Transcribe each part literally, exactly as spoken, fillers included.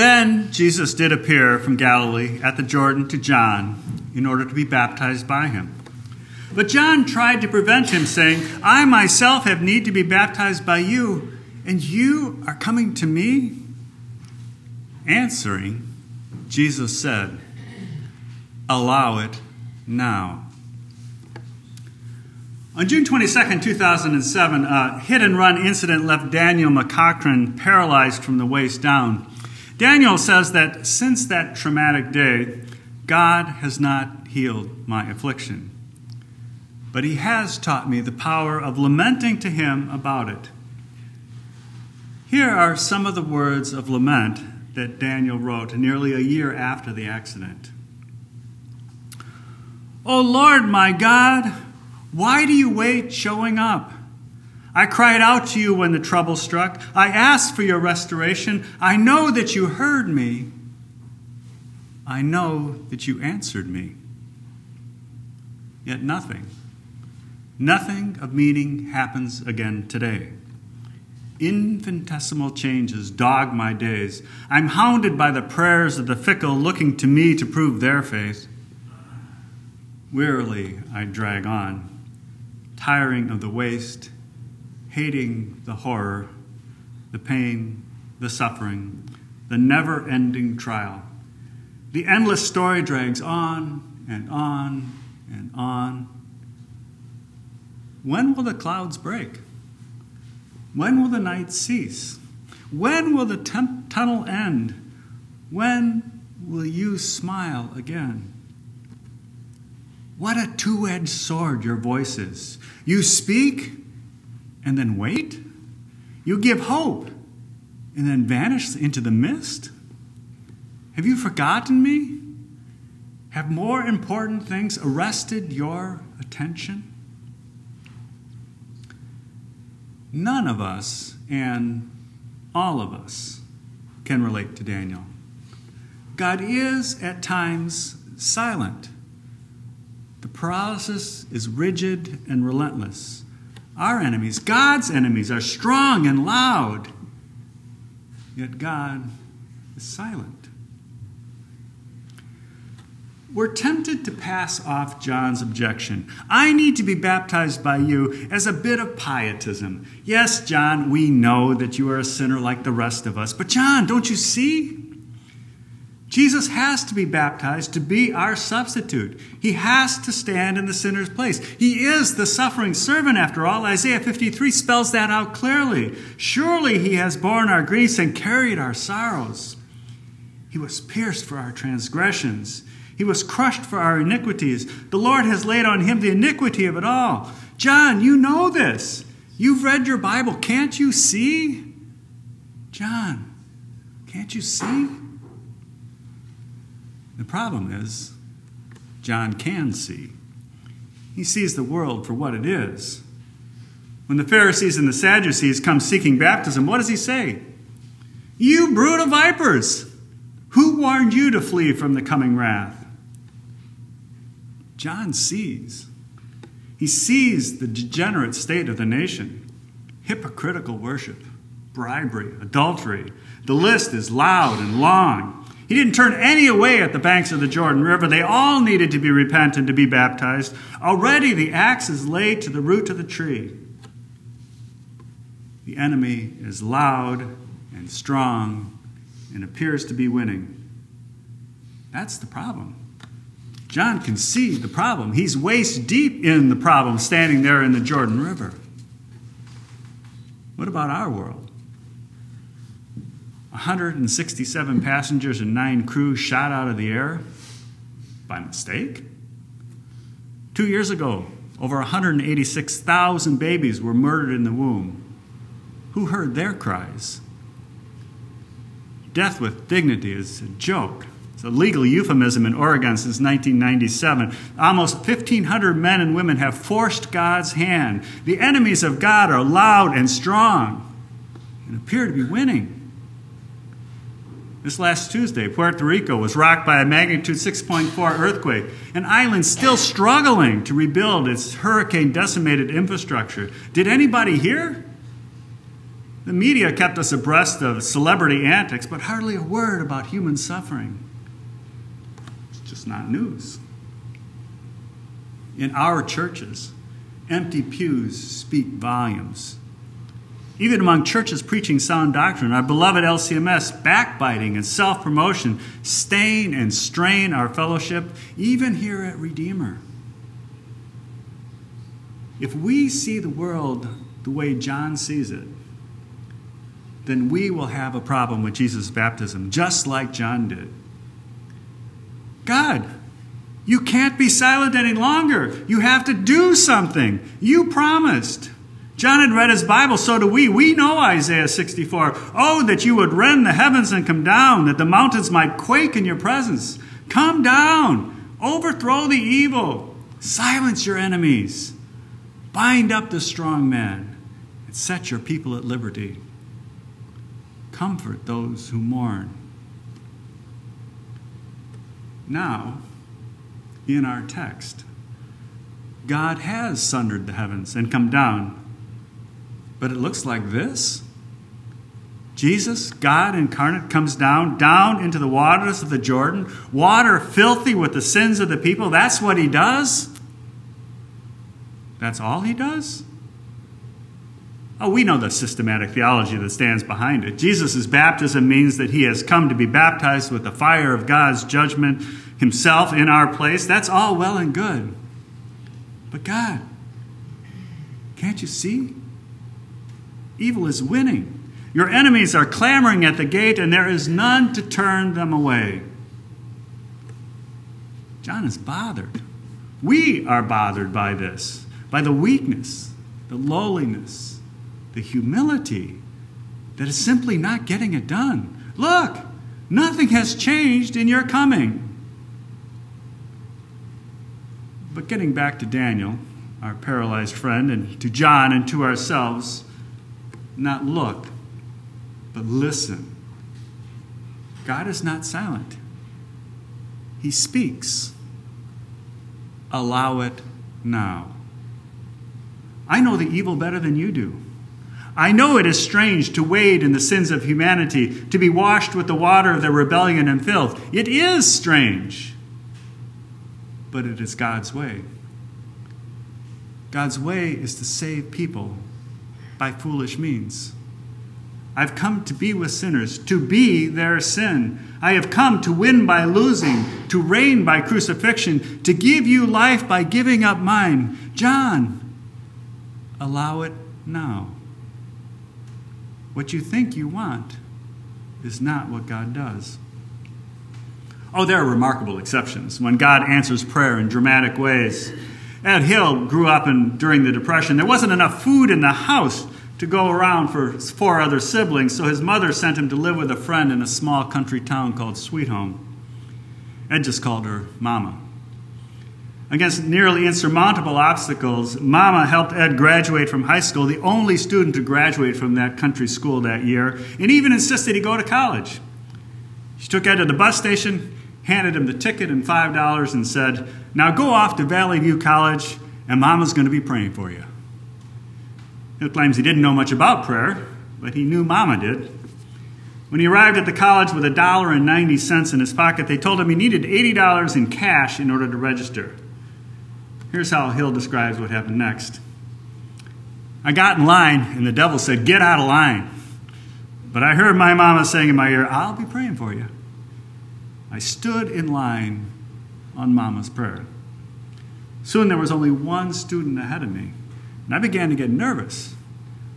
Then Jesus did appear from Galilee at the Jordan to John in order to be baptized by him. But John tried to prevent him, saying, I myself have need to be baptized by you, and you are coming to me? Answering, Jesus said, Allow it now. On June twenty-second, two thousand seven, a hit-and-run incident left Daniel McCochran paralyzed from the waist down. Daniel says that since that traumatic day, God has not healed my affliction. But he has taught me the power of lamenting to him about it. Here are some of the words of lament that Daniel wrote nearly a year after the accident. O Lord, my God, why do you wait showing up? I cried out to you when the trouble struck. I asked for your restoration. I know that you heard me. I know that you answered me. Yet nothing, nothing of meaning happens again today. Infinitesimal changes dog my days. I'm hounded by the prayers of the fickle looking to me to prove their faith. Wearily I drag on, tiring of the waste, hating the horror, the pain, the suffering, the never-ending trial. The endless story drags on and on and on. When will the clouds break? When will the night cease? When will the t- tunnel end? When will you smile again? What a two-edged sword your voice is. You speak and then wait. You give hope and then vanish into the mist. Have you forgotten me? Have more important things arrested your attention? None of us, and all of us, can relate to Daniel. God is at times silent. The paralysis is rigid and relentless. Our enemies, God's enemies, are strong and loud. Yet God is silent. We're tempted to pass off John's objection, I need to be baptized by you, as a bit of pietism. Yes, John, we know that you are a sinner like the rest of us. But John, don't you see? Jesus has to be baptized to be our substitute. He has to stand in the sinner's place. He is the suffering servant, after all. Isaiah fifty-three spells that out clearly. Surely he has borne our griefs and carried our sorrows. He was pierced for our transgressions. He was crushed for our iniquities. The Lord has laid on him the iniquity of it all. John, you know this. You've read your Bible. Can't you see? John, can't you see? The problem is, John can see. He sees the world for what it is. When the Pharisees and the Sadducees come seeking baptism, what does he say? You brood of vipers! Who warned you to flee from the coming wrath? John sees. He sees the degenerate state of the nation. Hypocritical worship, bribery, adultery. The list is loud and long. He didn't turn any away at the banks of the Jordan River. They all needed to be repentant to be baptized. Already the axe is laid to the root of the tree. The enemy is loud and strong and appears to be winning. That's the problem. John can see the problem. He's waist deep in the problem, standing there in the Jordan River. What about our world? one hundred sixty-seven passengers and nine crew shot out of the air by mistake. Two years ago, over one hundred eighty-six thousand babies were murdered in the womb. Who heard their cries? Death with dignity is a joke. It's a legal euphemism in Oregon since nineteen ninety-seven. Almost fifteen hundred men and women have forced God's hand. The enemies of God are loud and strong and appear to be winning. This last Tuesday, Puerto Rico was rocked by a magnitude six point four earthquake, an island still struggling to rebuild its hurricane-decimated infrastructure. Did anybody hear? The media kept us abreast of celebrity antics, but hardly a word about human suffering. It's just not news. In our churches, empty pews speak volumes. Even among churches preaching sound doctrine, our beloved L C M S, backbiting and self-promotion stain and strain our fellowship, even here at Redeemer. If we see the world the way John sees it, then we will have a problem with Jesus' baptism, just like John did. God, you can't be silent any longer. You have to do something. You promised. John had read his Bible, so do we. We know Isaiah sixty-four. Oh, that you would rend the heavens and come down, that the mountains might quake in your presence. Come down. Overthrow the evil. Silence your enemies. Bind up the strong man, and set your people at liberty. Comfort those who mourn. Now, in our text, God has sundered the heavens and come down. But it looks like this. Jesus, God incarnate, comes down, down into the waters of the Jordan, water filthy with the sins of the people. That's what he does? That's all he does? Oh, we know the systematic theology that stands behind it. Jesus' baptism means that he has come to be baptized with the fire of God's judgment himself in our place. That's all well and good. But God, can't you see? Evil is winning. Your enemies are clamoring at the gate, and there is none to turn them away. John is bothered. We are bothered by this, by the weakness, the lowliness, the humility that is simply not getting it done. Look, nothing has changed in your coming. But getting back to Daniel, our paralyzed friend, and to John and to ourselves, not look, but listen. God is not silent. He speaks. Allow it now. I know the evil better than you do. I know it is strange to wade in the sins of humanity, to be washed with the water of their rebellion and filth. It is strange, but it is God's way. God's way is to save people by foolish means. I've come to be with sinners, to be their sin. I have come to win by losing, to reign by crucifixion, to give you life by giving up mine. John, allow it now. What you think you want is not what God does. Oh, there are remarkable exceptions when God answers prayer in dramatic ways. Ed Hill grew up in, during the Depression. There wasn't enough food in the house to go around for four other siblings, so his mother sent him to live with a friend in a small country town called Sweet Home. Ed just called her Mama. Against nearly insurmountable obstacles, Mama helped Ed graduate from high school, the only student to graduate from that country school that year, and even insisted he go to college. She took Ed to the bus station, handed him the ticket and five dollars, and said, "Now go off to Valley View College, and Mama's going to be praying for you." He claims he didn't know much about prayer, but he knew Mama did. When he arrived at the college with a dollar and ninety cents in his pocket, they told him he needed eighty dollars in cash in order to register. Here's how Hill describes what happened next. "I got in line, and the devil said, 'Get out of line.' But I heard my Mama saying in my ear, 'I'll be praying for you.' I stood in line on Mama's prayer. Soon there was only one student ahead of me, and I began to get nervous.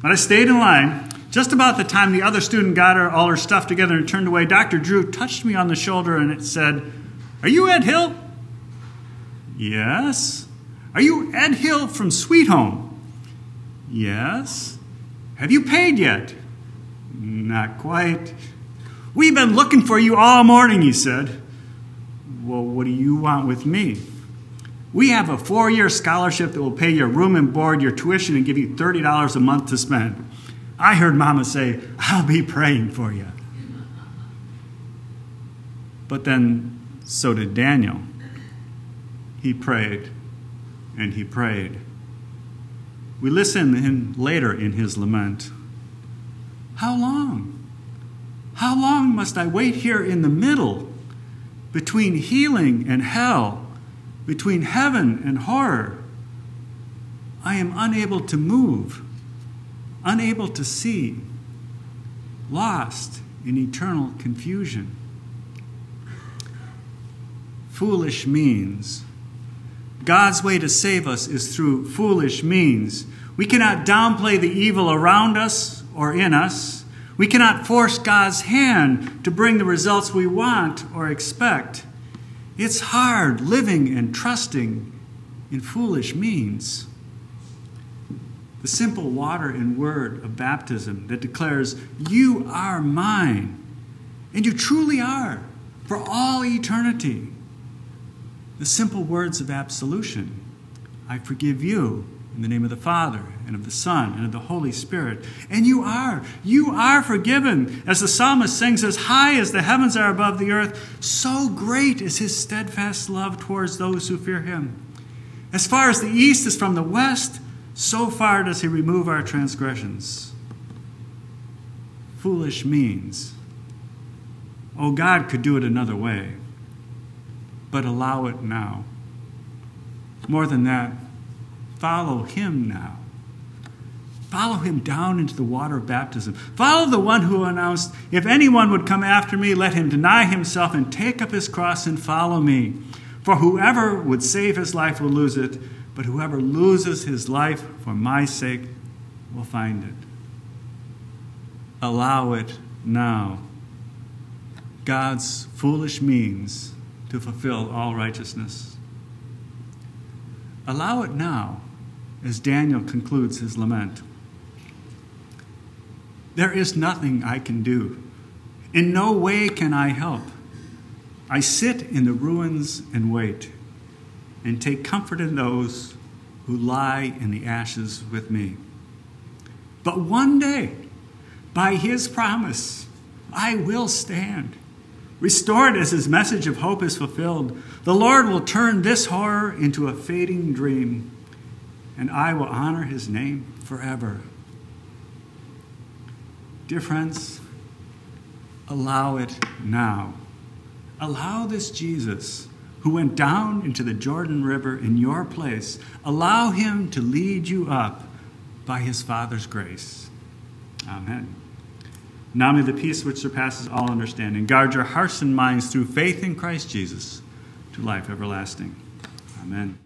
But I stayed in line. Just about the time the other student got her, all her stuff together and turned away, Doctor Drew touched me on the shoulder and it said, 'Are you Ed Hill?' 'Yes.' 'Are you Ed Hill from Sweet Home?' 'Yes.' 'Have you paid yet?' 'Not quite.' 'We've been looking for you all morning,' he said. 'Well, what do you want with me?' 'We have a four-year scholarship that will pay your room and board, your tuition, and give you thirty dollars a month to spend.' I heard Mama say, 'I'll be praying for you.'" But then, so did Daniel. He prayed, and he prayed. We listen to him later in his lament. How long? How long must I wait here in the middle, between healing and hell, between heaven and horror? I am unable to move, unable to see, lost in eternal confusion. Foolish means. God's way to save us is through foolish means. We cannot downplay the evil around us or in us. We cannot force God's hand to bring the results we want or expect. It's hard living and trusting in foolish means. The simple water and word of baptism that declares, "You are mine," and you truly are, for all eternity. The simple words of absolution, "I forgive you in the name of the Father and of the Son and of the Holy Spirit," and you are, you are forgiven. As the psalmist sings, as high as the heavens are above the earth, so great is his steadfast love towards those who fear him. As far as the east is from the west, so far does he remove our transgressions. Foolish means. Oh, God could do it another way, but allow it now. More than that, follow him now. Follow him down into the water of baptism. Follow the one who announced, "If anyone would come after me, let him deny himself and take up his cross and follow me. For whoever would save his life will lose it, but whoever loses his life for my sake will find it." Allow it now. God's foolish means to fulfill all righteousness. Allow it now, as Daniel concludes his lament. "There is nothing I can do. In no way can I help. I sit in the ruins and wait, and take comfort in those who lie in the ashes with me. But one day, by his promise, I will stand. Restored as his message of hope is fulfilled, the Lord will turn this horror into a fading dream, and I will honor his name forever." Dear friends, allow it now. Allow this Jesus who went down into the Jordan River in your place, allow him to lead you up by his Father's grace. Amen. Now may the peace which surpasses all understanding guard your hearts and minds through faith in Christ Jesus to life everlasting. Amen.